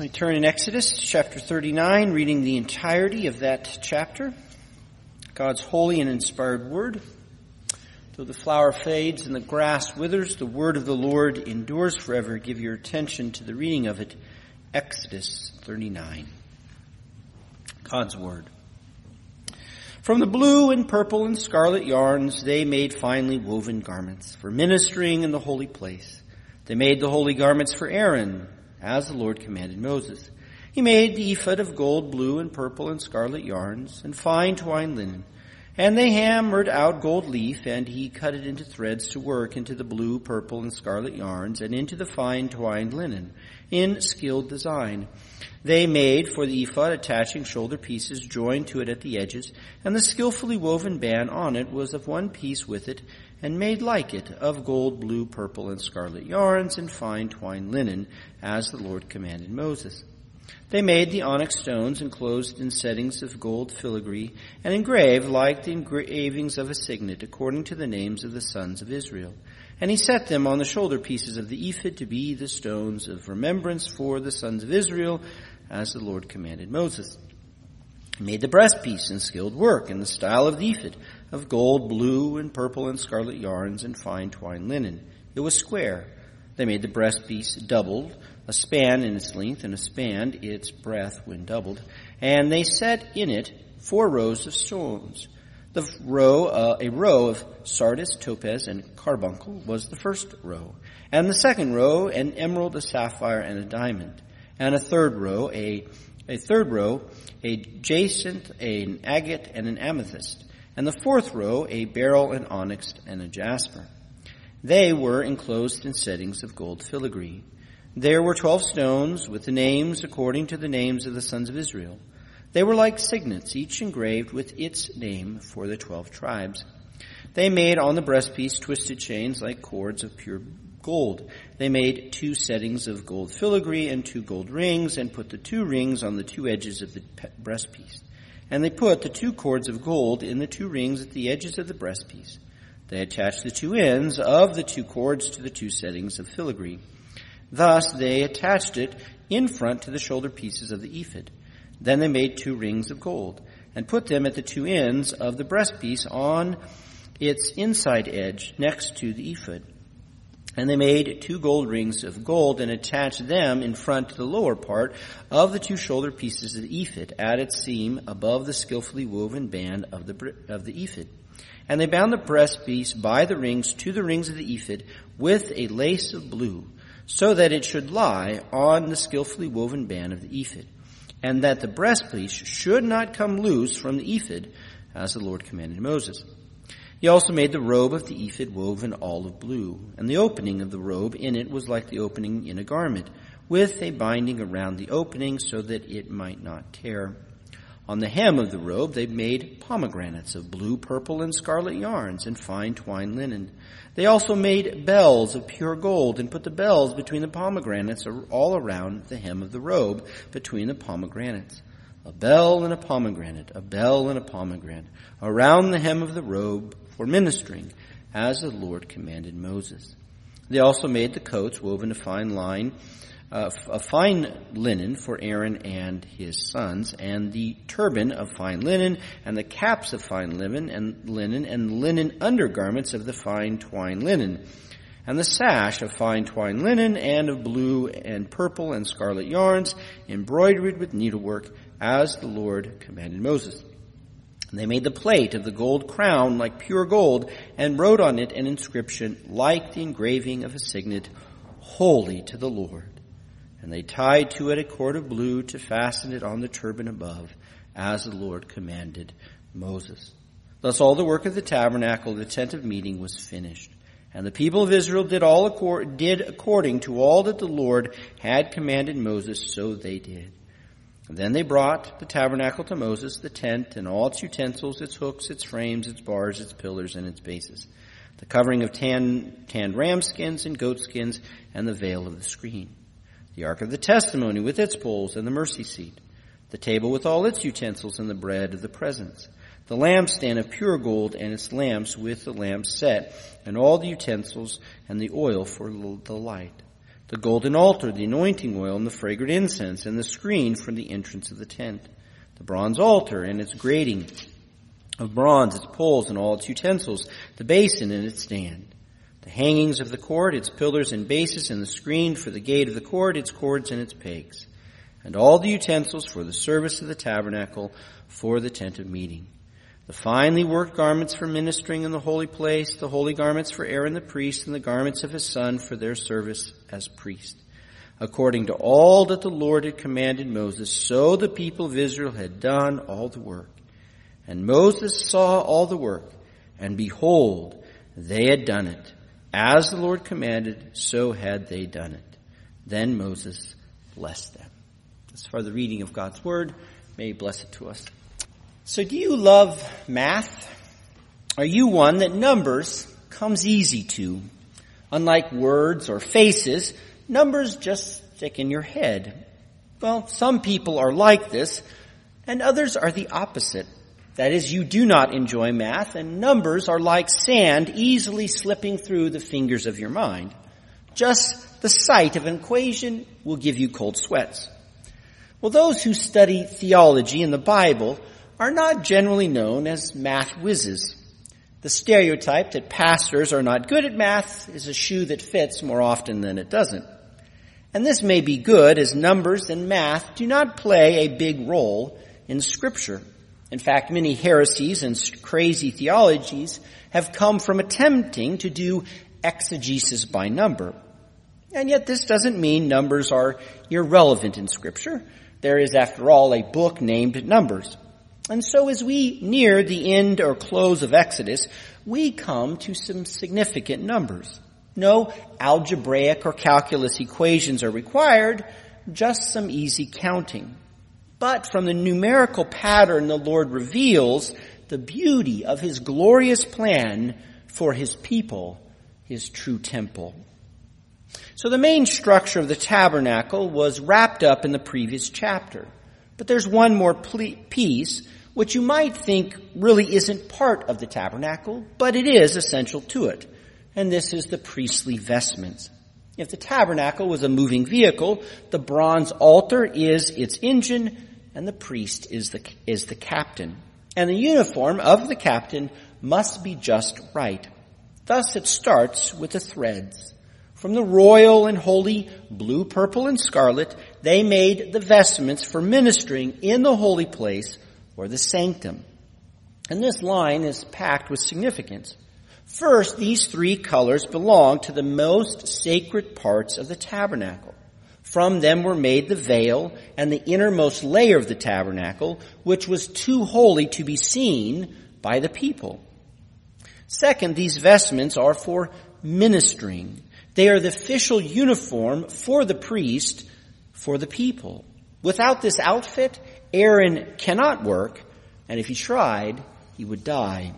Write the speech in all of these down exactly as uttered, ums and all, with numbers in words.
I turn in Exodus chapter thirty-nine, reading the entirety of that chapter, God's holy and inspired word. Though the flower fades and the grass withers, the word of the Lord endures forever. Give your attention to the reading of it, Exodus thirty-nine, God's word. From the blue and purple and scarlet yarns, they made finely woven garments for ministering in the holy place. They made the holy garments for Aaron, as the Lord commanded Moses. He made the ephod of gold, blue and purple and scarlet yarns, and fine twined linen. And they hammered out gold leaf, and he cut it into threads to work into the blue, purple, and scarlet yarns, and into the fine twined linen, in skilled design. They made for the ephod attaching shoulder pieces joined to it at the edges, and the skillfully woven band on it was of one piece with it, and made like it of gold, blue, purple, and scarlet yarns, and fine twined linen, as the Lord commanded Moses. They made the onyx stones enclosed in settings of gold filigree, and engraved like the engravings of a signet, according to the names of the sons of Israel. And he set them on the shoulder pieces of the ephod to be the stones of remembrance for the sons of Israel, as the Lord commanded Moses. He made the breastpiece in skilled work, in the style of the ephod, of gold, blue, and purple, and scarlet yarns, and fine twined linen. It was square. They made the breastpiece doubled, a span in its length, and a span its breadth when doubled. And they set in it four rows of stones. The row, uh, a row of sardis, topaz, and carbuncle was the first row. And the second row, an emerald, a sapphire, and a diamond. And a third row, a, a third row, a jacinth, an agate, and an amethyst. And the fourth row, a beryl, an onyx, and a jasper. They were enclosed in settings of gold filigree. There were twelve stones with the names according to the names of the sons of Israel. They were like signets, each engraved with its name for the twelve tribes. They made on the breastpiece twisted chains like cords of pure gold. They made two settings of gold filigree and two gold rings, and put the two rings on the two edges of the breastpiece. And they put the two cords of gold in the two rings at the edges of the breastpiece. They attached the two ends of the two cords to the two settings of filigree. Thus they attached it in front to the shoulder pieces of the ephod. Then they made two rings of gold, and put them at the two ends of the breastpiece on its inside edge next to the ephod. And they made two gold rings of gold, and attached them in front to the lower part of the two shoulder pieces of the ephod, at its seam above the skillfully woven band of the of the ephod. And they bound the breastpiece by the rings to the rings of the ephod with a lace of blue, so that it should lie on the skillfully woven band of the ephod, and that the breastpiece should not come loose from the ephod, as the Lord commanded Moses. He also made the robe of the ephod woven all of blue, and the opening of the robe in it was like the opening in a garment, with a binding around the opening so that it might not tear. On the hem of the robe they made pomegranates of blue, purple, and scarlet yarns, and fine twined linen. They also made bells of pure gold, and put the bells between the pomegranates all around the hem of the robe, between the pomegranates. A bell and a pomegranate, a bell and a pomegranate, around the hem of the robe for ministering, as the Lord commanded Moses. They also made the coats woven of fine line, Uh, of fine linen for Aaron and his sons, and the turban of fine linen, and the caps of fine linen, and linen, and linen undergarments of the fine twined linen, and the sash of fine twined linen, and of blue and purple and scarlet yarns, embroidered with needlework, as the Lord commanded Moses. And they made the plate of the gold crown like pure gold, and wrote on it an inscription like the engraving of a signet, "Holy to the Lord." And they tied to it a cord of blue to fasten it on the turban above, as the Lord commanded Moses. Thus all the work of the tabernacle, the tent of meeting, was finished. And the people of Israel did all accord, did according to all that the Lord had commanded Moses, so they did. And then they brought the tabernacle to Moses, the tent, and all its utensils, its hooks, its frames, its bars, its pillars, and its bases, the covering of tan, tanned ram skins and goat skins, and the veil of the screen, the ark of the testimony with its poles and the mercy seat, the table with all its utensils and the bread of the presence, the lampstand of pure gold and its lamps with the lamp set, and all the utensils and the oil for the light, the golden altar, the anointing oil, and the fragrant incense, and the screen from the entrance of the tent, the bronze altar and its grating of bronze, its poles and all its utensils, the basin and its stand, the hangings of the court, its pillars and bases, and the screen for the gate of the court, its cords and its pegs, and all the utensils for the service of the tabernacle, for the tent of meeting, the finely worked garments for ministering in the holy place, the holy garments for Aaron the priest, and the garments of his son for their service as priest. According to all that the Lord had commanded Moses, so the people of Israel had done all the work. And Moses saw all the work, and behold, they had done it. As the Lord commanded, so had they done it. Then Moses blessed them. As far as the reading of God's word, may he bless it to us. So do you love math? Are you one that numbers comes easy to? Unlike words or faces, numbers just stick in your head. Well, some people are like this, and others are the opposite. That is, you do not enjoy math, and numbers are like sand easily slipping through the fingers of your mind. Just the sight of an equation will give you cold sweats. Well, those who study theology and the Bible are not generally known as math whizzes. The stereotype that pastors are not good at math is a shoe that fits more often than it doesn't. And this may be good, as numbers and math do not play a big role in Scripture. In fact, many heresies and crazy theologies have come from attempting to do exegesis by number. And yet this doesn't mean numbers are irrelevant in Scripture. There is, after all, a book named Numbers. And so as we near the end or close of Exodus, we come to some significant numbers. No algebraic or calculus equations are required, just some easy counting. But from the numerical pattern the Lord reveals the beauty of his glorious plan for his people, his true temple. So the main structure of the tabernacle was wrapped up in the previous chapter. But there's one more piece, which you might think really isn't part of the tabernacle, but it is essential to it. And this is the priestly vestments. If the tabernacle was a moving vehicle, the bronze altar is its engine, and the priest is the, is the captain. And the uniform of the captain must be just right. Thus it starts with the threads. From the royal and holy blue, purple, and scarlet, they made the vestments for ministering in the holy place, or the sanctum. And this line is packed with significance. First, these three colors belong to the most sacred parts of the tabernacle. From them were made the veil and the innermost layer of the tabernacle, which was too holy to be seen by the people. Second, these vestments are for ministering. They are the official uniform for the priest, for the people. Without this outfit, Aaron cannot work, and if he tried, he would die.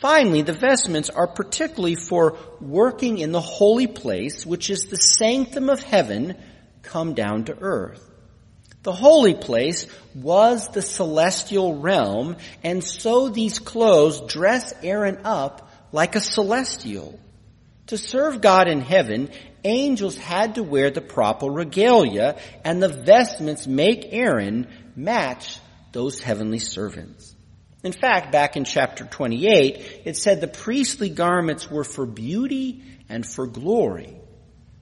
Finally, the vestments are particularly for working in the holy place, which is the sanctum of heaven come down to earth. The holy place was the celestial realm, and so these clothes dress Aaron up like a celestial. To serve God in heaven, angels had to wear the proper regalia, and the vestments make Aaron match those heavenly servants. In fact, back in chapter twenty-eight, it said the priestly garments were for beauty and for glory.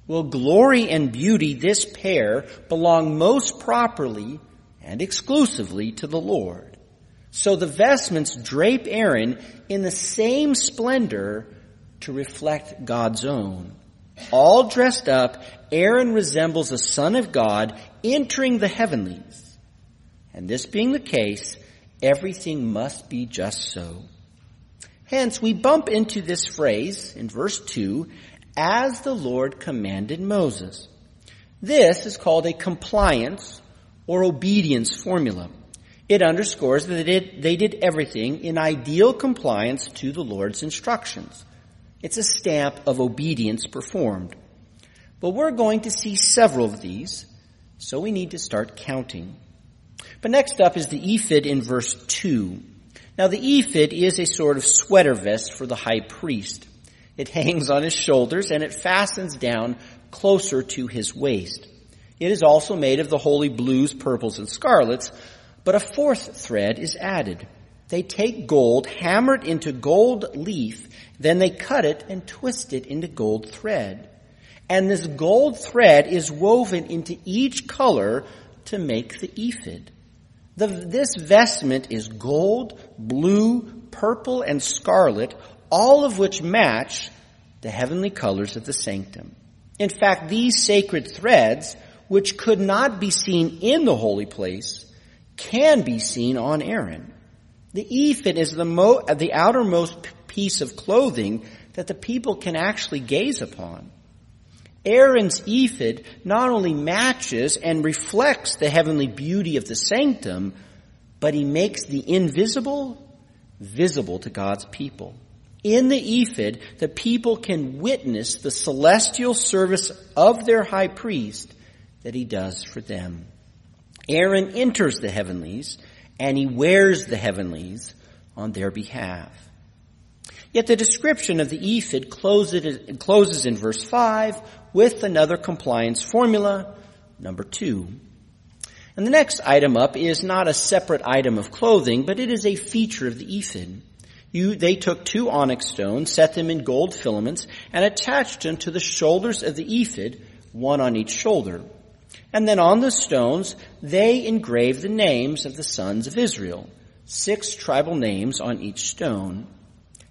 Well, glory and beauty, this pair, belong most properly and exclusively to the Lord. So the vestments drape Aaron in the same splendor to reflect God's own. All dressed up, Aaron resembles a son of God entering the heavenlies. And this being the case, everything must be just so. Hence, we bump into this phrase in verse two, as the Lord commanded Moses. This is called a compliance or obedience formula. It underscores that it, they did everything in ideal compliance to the Lord's instructions. It's a stamp of obedience performed. But we're going to see several of these, so we need to start counting. But next up is the ephod in verse two. Now, the ephod is a sort of sweater vest for the high priest. It hangs on his shoulders, and it fastens down closer to his waist. It is also made of the holy blues, purples, and scarlets, but a fourth thread is added. They take gold, hammer it into gold leaf, then they cut it and twist it into gold thread. And this gold thread is woven into each color to make the ephod. The, this vestment is gold, blue, purple, and scarlet, all of which match the heavenly colors of the sanctum. In fact, these sacred threads, which could not be seen in the holy place, can be seen on Aaron. The ephod is the, mo- the outermost piece of clothing that the people can actually gaze upon. Aaron's ephod not only matches and reflects the heavenly beauty of the sanctum, but he makes the invisible visible to God's people. In the ephod, the people can witness the celestial service of their high priest that he does for them. Aaron enters the heavenlies, and he wears the heavenlies on their behalf. Yet the description of the ephod closes in verse five with another compliance formula, number two. And the next item up is not a separate item of clothing, but it is a feature of the ephod. You, they took two onyx stones, set them in gold filaments, and attached them to the shoulders of the ephod, one on each shoulder. And then on the stones, they engraved the names of the sons of Israel, six tribal names on each stone.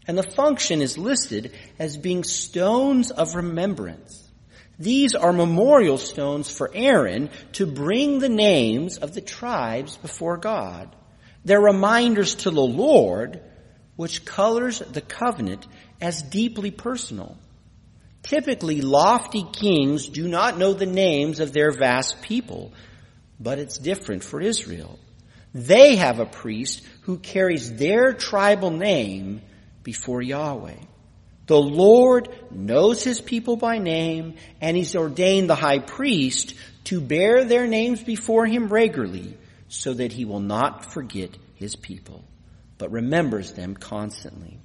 And the function is listed as being stones of remembrance. These are memorial stones for Aaron to bring the names of the tribes before God. They're reminders to the Lord, which colors the covenant as deeply personal. Typically, lofty kings do not know the names of their vast people, but it's different for Israel. They have a priest who carries their tribal name before Yahweh. The Lord knows his people by name, and he's ordained the high priest to bear their names before him regularly, so that he will not forget his people, but remembers them constantly.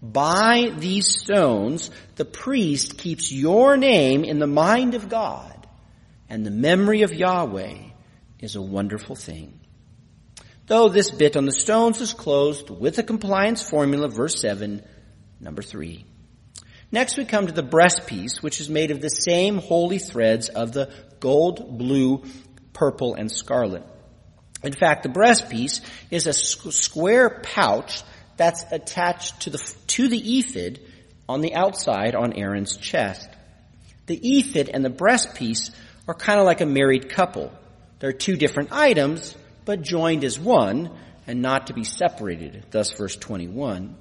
By these stones, the priest keeps your name in the mind of God, and the memory of Yahweh is a wonderful thing. Though this bit on the stones is closed with a compliance formula, verse seven, number three. Next we come to the breastpiece, which is made of the same holy threads of the gold, blue, purple, and scarlet. In fact, the breastpiece is a square pouch that's attached to the to the ephod on the outside on Aaron's chest. The ephod and the breastpiece are kind of like a married couple. They're two different items, but joined as one and not to be separated, thus verse twenty-one.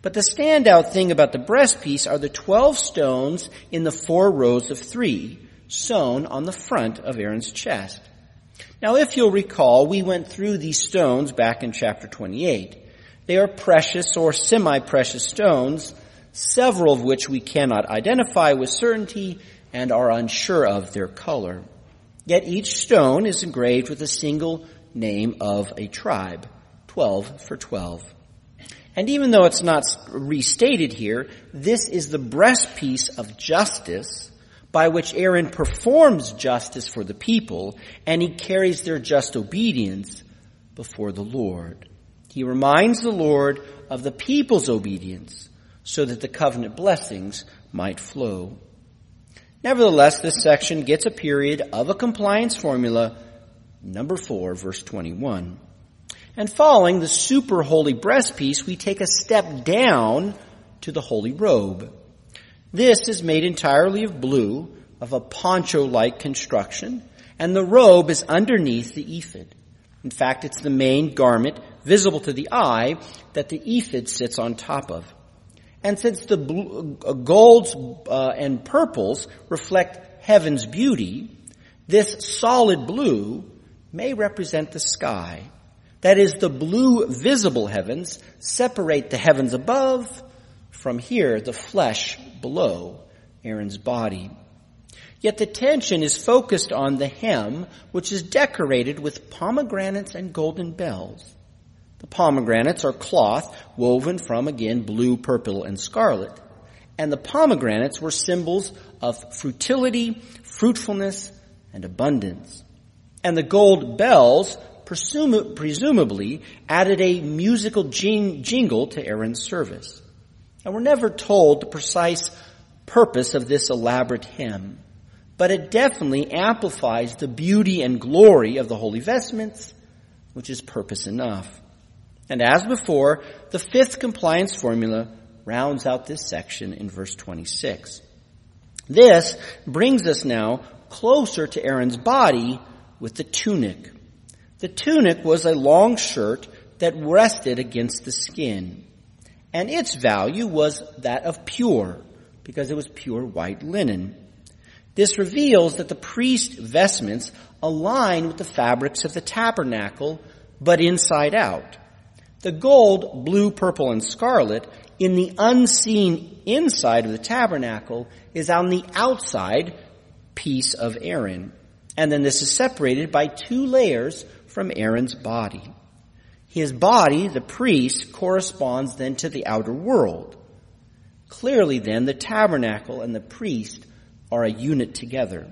But the standout thing about the breastpiece are the twelve stones in the four rows of three, sewn on the front of Aaron's chest. Now, if you'll recall, we went through these stones back in chapter twenty-eight. They are precious or semi-precious stones, several of which we cannot identify with certainty and are unsure of their color. Yet each stone is engraved with a single name of a tribe, twelve for twelve. And even though it's not restated here, this is the breastpiece of justice by which Aaron performs justice for the people, and he carries their just obedience before the Lord. He reminds the Lord of the people's obedience so that the covenant blessings might flow. Nevertheless, this section gets a period of a compliance formula, number four, verse twenty-one. And following the super holy breastpiece, we take a step down to the holy robe. This is made entirely of blue, of a poncho-like construction, and the robe is underneath the ephod. In fact, it's the main garment visible to the eye that the ephod sits on top of. And since the blue, uh, golds uh, and purples reflect heaven's beauty, this solid blue may represent the sky. That is, the blue visible heavens separate the heavens above from here, the flesh below Aaron's body. Yet the tension is focused on the hem, which is decorated with pomegranates and golden bells. The pomegranates are cloth woven from, again, blue, purple, and scarlet. and the pomegranates were symbols of fertility, fruitfulness, and abundance. And the gold bells presum- presumably added a musical jing- jingle to Aaron's service. And we're never told the precise purpose of this elaborate hymn, but it definitely amplifies the beauty and glory of the holy vestments, which is purpose enough. And as before, the fifth compliance formula rounds out this section in verse twenty-six. This brings us now closer to Aaron's body with the tunic. The tunic was a long shirt that rested against the skin, and its value was that of pure, because it was pure white linen. This reveals that the priest's vestments align with the fabrics of the tabernacle, but inside out. The gold, blue, purple, and scarlet in the unseen inside of the tabernacle is on the outside piece of Aaron. And then this is separated by two layers from Aaron's body. His body, the priest, corresponds then to the outer world. Clearly then, the tabernacle and the priest are a unit together.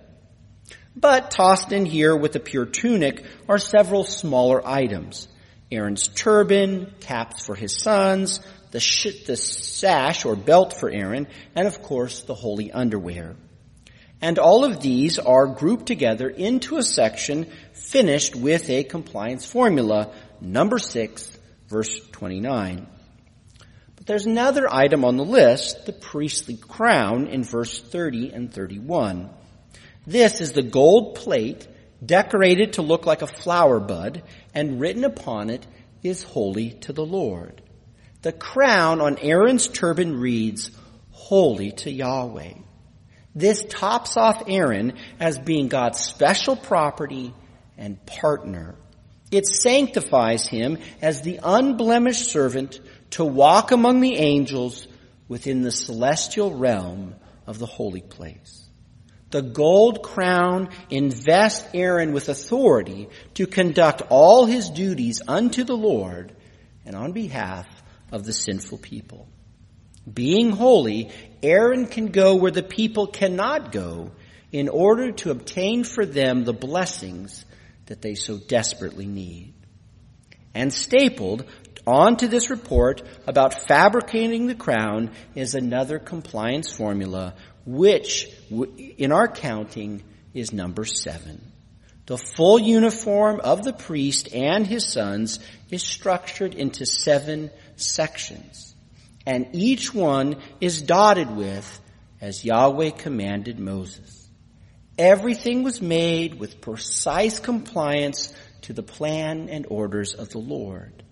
But tossed in here with the pure tunic are several smaller items: Aaron's turban, caps for his sons, the, sh- the sash or belt for Aaron, and of course the holy underwear. And all of these are grouped together into a section finished with a compliance formula, number six, verse twenty-nine. But there's another item on the list, the priestly crown, in verse thirty and thirty-one. This is the gold plate decorated to look like a flower bud, and written upon it is "Holy to the Lord." The crown on Aaron's turban reads, "Holy to Yahweh." This tops off Aaron as being God's special property and partner. It sanctifies him as the unblemished servant to walk among the angels within the celestial realm of the holy place. The gold crown invests Aaron with authority to conduct all his duties unto the Lord and on behalf of the sinful people. Being holy, Aaron can go where the people cannot go in order to obtain for them the blessings that they so desperately need. And stapled onto this report about fabricating the crown is another compliance formula, which in our counting is number seven. The full uniform of the priest and his sons is structured into seven sections, and each one is dotted with, as Yahweh commanded Moses. Everything was made with precise compliance to the plan and orders of the Lord.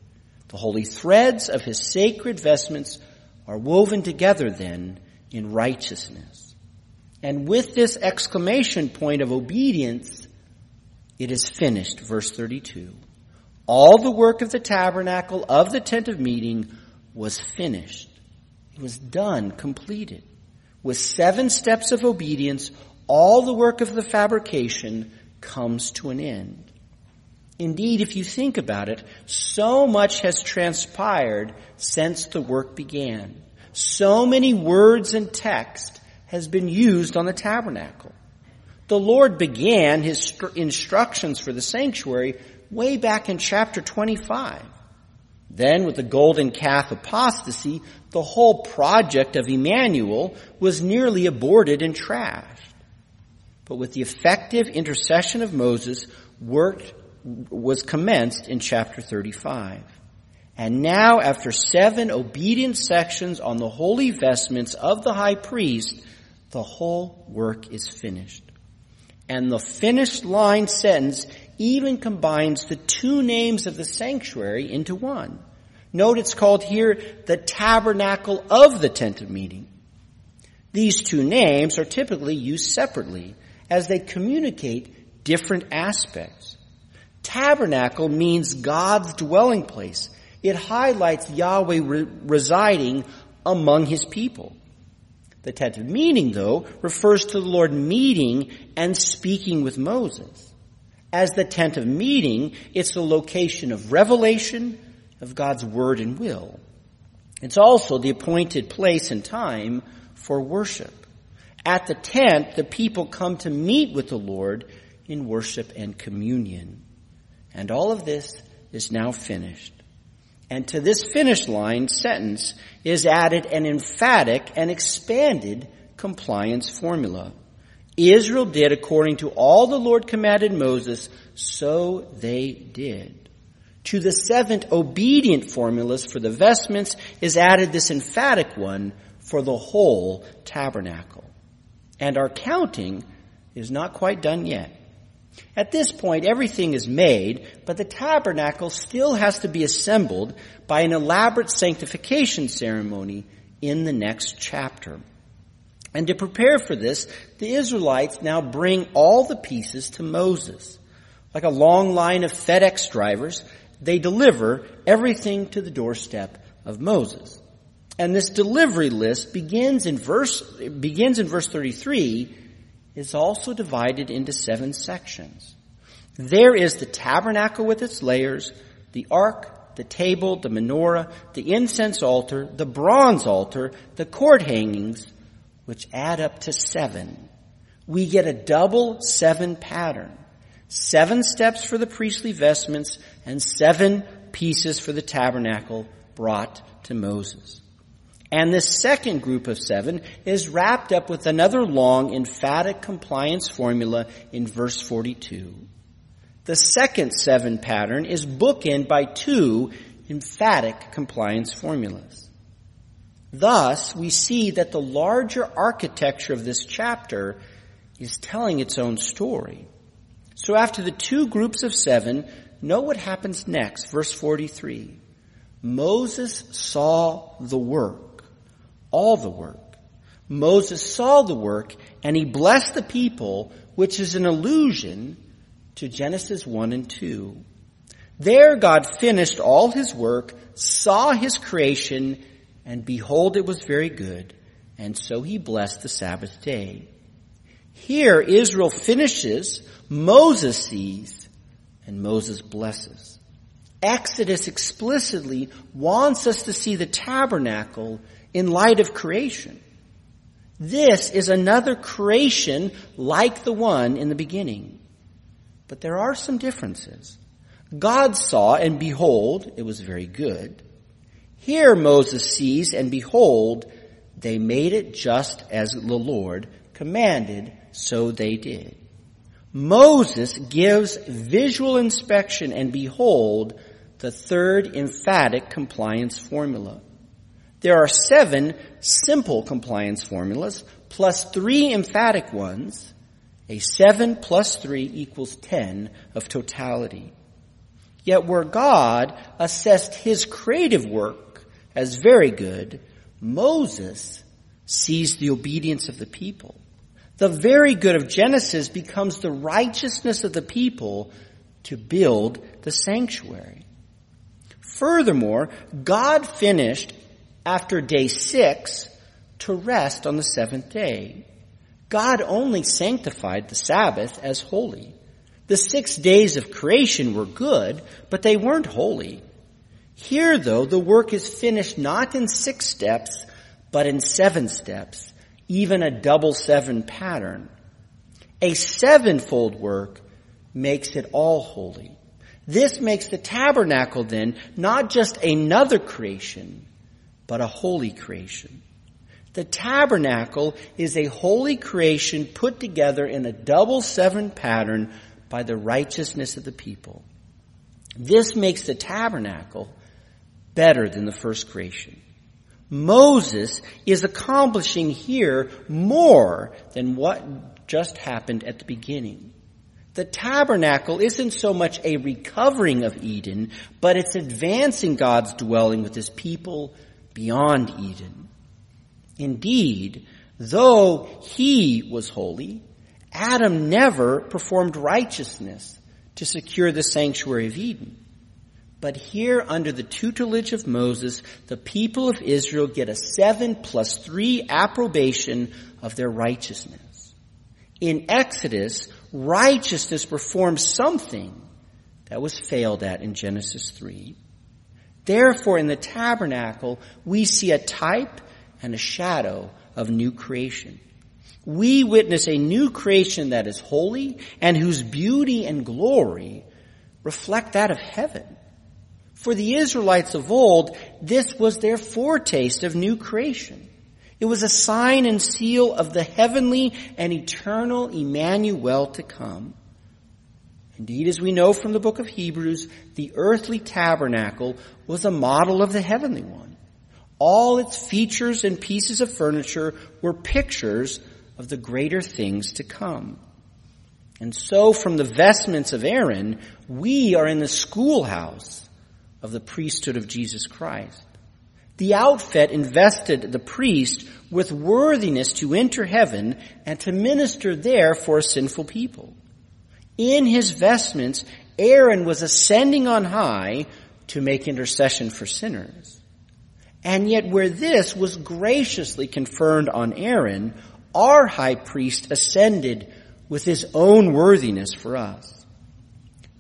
The holy threads of his sacred vestments are woven together then in righteousness. And with this exclamation point of obedience, it is finished, verse thirty-two. All the work of the tabernacle of the tent of meeting was finished. It was done, completed. With seven steps of obedience, all the work of the fabrication comes to an end. Indeed, if you think about it, so much has transpired since the work began. So many words and text has been used on the tabernacle. The Lord began his instructions for the sanctuary way back in chapter twenty-five. Then, with the golden calf apostasy, the whole project of Emmanuel was nearly aborted and trashed. But with the effective intercession of Moses, work was commenced in chapter thirty-five. And now, after seven obedient sections on the holy vestments of the high priest, the whole work is finished. And the finished line sentence even combines the two names of the sanctuary into one. Note it's called here the tabernacle of the tent of meeting. These two names are typically used separately as they communicate different aspects. Tabernacle means God's dwelling place. It highlights Yahweh re- residing among his people. The tent of meeting, though, refers to the Lord meeting and speaking with Moses. As the tent of meeting, it's the location of revelation of God's word and will. It's also the appointed place and time for worship. At the tent, the people come to meet with the Lord in worship and communion. And all of this is now finished. And to this finish line sentence is added an emphatic and expanded compliance formula. Israel did according to all the Lord commanded Moses, so they did. To the seventh obedient formulas for the vestments is added this emphatic one for the whole tabernacle. And our counting is not quite done yet. At this point, everything is made, but the tabernacle still has to be assembled by an elaborate sanctification ceremony in the next chapter. And to prepare for this, the Israelites now bring all the pieces to Moses. Like a long line of FedEx drivers, they deliver everything to the doorstep of Moses. And this delivery list begins in verse, begins in verse thirty-three. It's also divided into seven sections. There is the tabernacle with its layers, the ark, the table, the menorah, the incense altar, the bronze altar, the cord hangings, which add up to seven. We get a double seven pattern. Seven steps for the priestly vestments and seven pieces for the tabernacle brought to Moses. And this second group of seven is wrapped up with another long, emphatic compliance formula in verse forty-two. The second seven pattern is bookended by two emphatic compliance formulas. Thus, we see that the larger architecture of this chapter is telling its own story. So after the two groups of seven, note what happens next, verse forty-three. Moses saw the work. All the work. Moses saw the work and he blessed the people, which is an allusion to Genesis one and two. There God finished all his work, saw his creation, and behold, it was very good. And so he blessed the Sabbath day. Here Israel finishes, Moses sees, and Moses blesses. Exodus explicitly wants us to see the tabernacle in light of creation. This is another creation like the one in the beginning. But there are some differences. God saw and behold, it was very good. Here Moses sees and behold, they made it just as the Lord commanded, so they did. Moses gives visual inspection and behold, the third emphatic compliance formula. There are seven simple compliance formulas plus three emphatic ones. A seven plus three equals ten of totality. Yet where God assessed his creative work as very good, Moses sees the obedience of the people. The very good of Genesis becomes the righteousness of the people to build the sanctuary. Furthermore, God finished after day six, to rest on the seventh day. God only sanctified the Sabbath as holy. The six days of creation were good, but they weren't holy. Here, though, the work is finished not in six steps, but in seven steps, even a double seven pattern. A sevenfold work makes it all holy. This makes the tabernacle, then, not just another creation, but a holy creation. The tabernacle is a holy creation put together in a double seven pattern by the righteousness of the people. This makes the tabernacle better than the first creation. Moses is accomplishing here more than what just happened at the beginning. The tabernacle isn't so much a recovering of Eden, but it's advancing God's dwelling with his people beyond Eden. Indeed, though he was holy, Adam never performed righteousness to secure the sanctuary of Eden. But here, under the tutelage of Moses, the people of Israel get a seven plus three approbation of their righteousness. In Exodus, righteousness performs something that was failed at in Genesis three. Therefore, in the tabernacle, we see a type and a shadow of new creation. We witness a new creation that is holy and whose beauty and glory reflect that of heaven. For the Israelites of old, this was their foretaste of new creation. It was a sign and seal of the heavenly and eternal Emmanuel to come. Indeed, as we know from the book of Hebrews, the earthly tabernacle was a model of the heavenly one. All its features and pieces of furniture were pictures of the greater things to come. And so from the vestments of Aaron, we are in the schoolhouse of the priesthood of Jesus Christ. The outfit invested the priest with worthiness to enter heaven and to minister there for a sinful people. In his vestments, Aaron was ascending on high to make intercession for sinners. And yet where this was graciously conferred on Aaron, our high priest ascended with his own worthiness for us.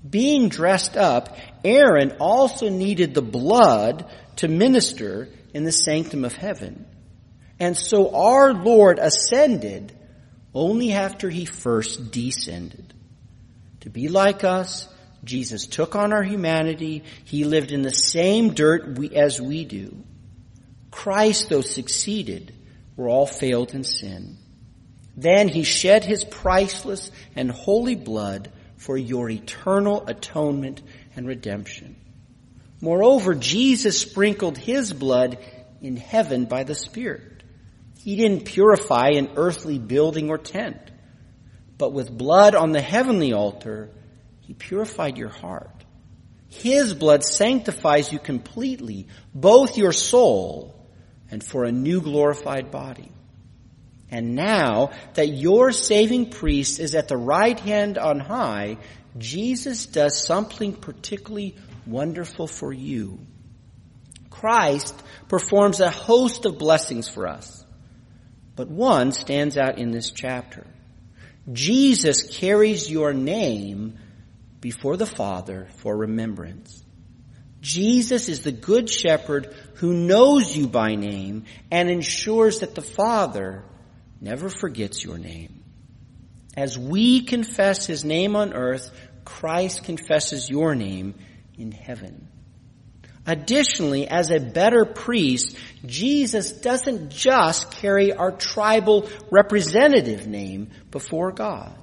Being dressed up, Aaron also needed the blood to minister in the sanctum of heaven. And so our Lord ascended only after he first descended. To be like us, Jesus took on our humanity. He lived in the same dirt we, as we do. Christ, though, succeeded where all failed in sin. Then he shed his priceless and holy blood for your eternal atonement and redemption. Moreover, Jesus sprinkled his blood in heaven by the Spirit. He didn't purify an earthly building or tent. But with blood on the heavenly altar, he purified your heart. His blood sanctifies you completely, both your soul and for a new glorified body. And now that your saving priest is at the right hand on high, Jesus does something particularly wonderful for you. Christ performs a host of blessings for us, but one stands out in this chapter. Jesus carries your name before the Father for remembrance. Jesus is the good shepherd who knows you by name and ensures that the Father never forgets your name. As we confess his name on earth, Christ confesses your name in heaven. Additionally, as a better priest, Jesus doesn't just carry our tribal representative name before God.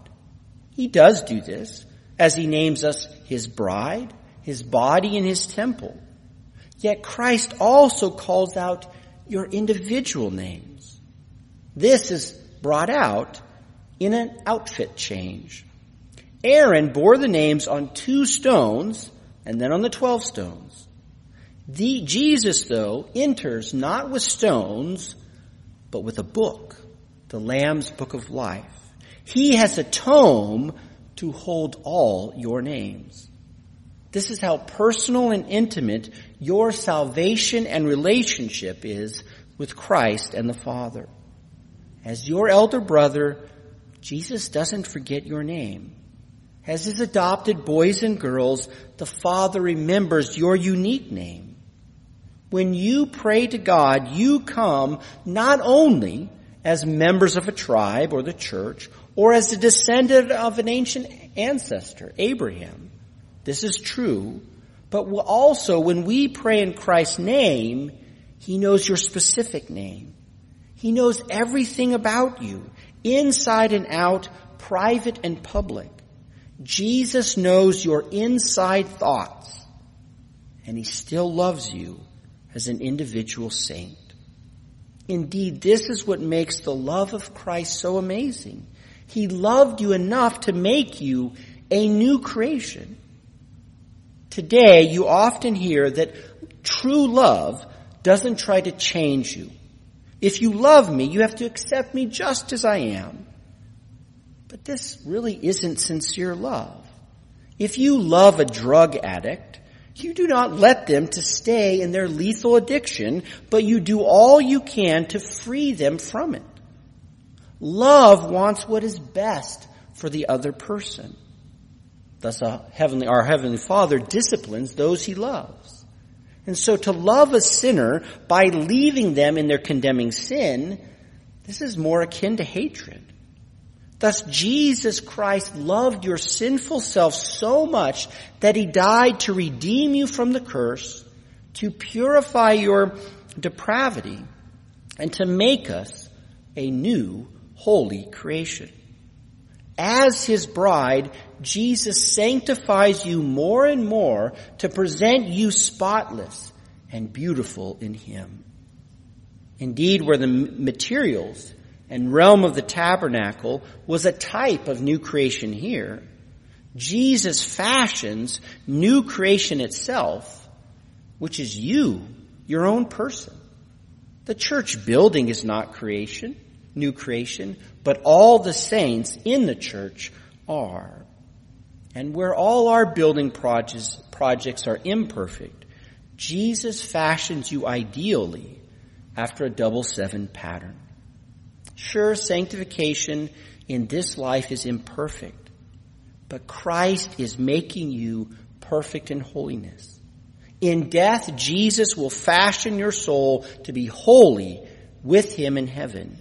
He does do this as he names us his bride, his body, and his temple. Yet Christ also calls out your individual names. This is brought out in an outfit change. Aaron bore the names on two stones and then on the twelve stones. The Jesus, though, enters not with stones, but with a book, the Lamb's Book of Life. He has a tome to hold all your names. This is how personal and intimate your salvation and relationship is with Christ and the Father. As your elder brother, Jesus doesn't forget your name. As his adopted boys and girls, the Father remembers your unique name. When you pray to God, you come not only as members of a tribe or the church, or as a descendant of an ancient ancestor, Abraham. This is true, but also when we pray in Christ's name, he knows your specific name. He knows everything about you, inside and out, private and public. Jesus knows your inside thoughts, and he still loves you as an individual saint. Indeed, this is what makes the love of Christ so amazing. He loved you enough to make you a new creation. Today, you often hear that true love doesn't try to change you. If you love me, you have to accept me just as I am. But this really isn't sincere love. If you love a drug addict, you do not let them to stay in their lethal addiction, but you do all you can to free them from it. Love wants what is best for the other person. Thus, our Heavenly, our Heavenly Father disciplines those he loves. And so to love a sinner by leaving them in their condemning sin This is more akin to hatred. Thus, Jesus Christ loved your sinful self so much that he died to redeem you from the curse, to purify your depravity, and to make us a new holy creation. As his bride, Jesus sanctifies you more and more to present you spotless and beautiful in him. Indeed, where the materials and realm of the tabernacle was a type of new creation here, Jesus fashions new creation itself, which is you, your own person. The church building is not creation, new creation, but all the saints in the church are. And where all our building projects, projects are imperfect, Jesus fashions you ideally after a double seven pattern. Sure, sanctification in this life is imperfect, but Christ is making you perfect in holiness. In death, Jesus will fashion your soul to be holy with him in heaven.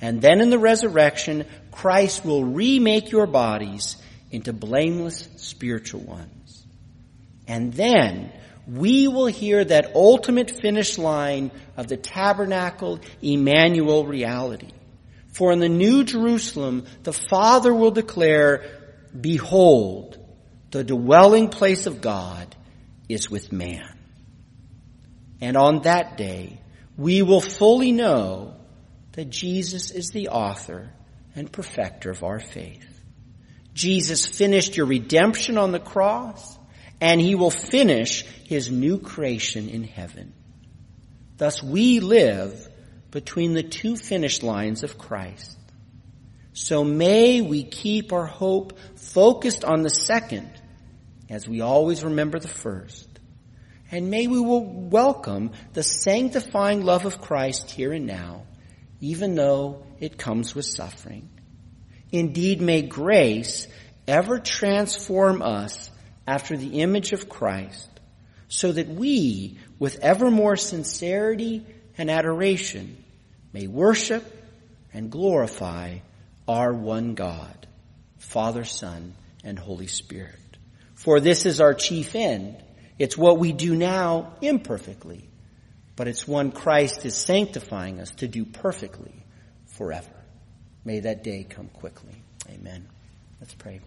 And then in the resurrection, Christ will remake your bodies into blameless spiritual ones. And then we will hear that ultimate finish line of the tabernacle Emmanuel reality. For in the New Jerusalem, the Father will declare, "Behold, the dwelling place of God is with man." And on that day, we will fully know that Jesus is the author and perfecter of our faith. Jesus finished your redemption on the cross, and he will finish his new creation in heaven. Thus we live between the two finish lines of Christ. So may we keep our hope focused on the second, as we always remember the first. And may we will welcome the sanctifying love of Christ here and now, even though it comes with suffering. Indeed, may grace ever transform us after the image of Christ, so that we, with ever more sincerity and adoration, may worship and glorify our one God, Father, Son, and Holy Spirit. For this is our chief end. It's what we do now imperfectly, but it's one Christ is sanctifying us to do perfectly forever. May that day come quickly. Amen. Let's pray.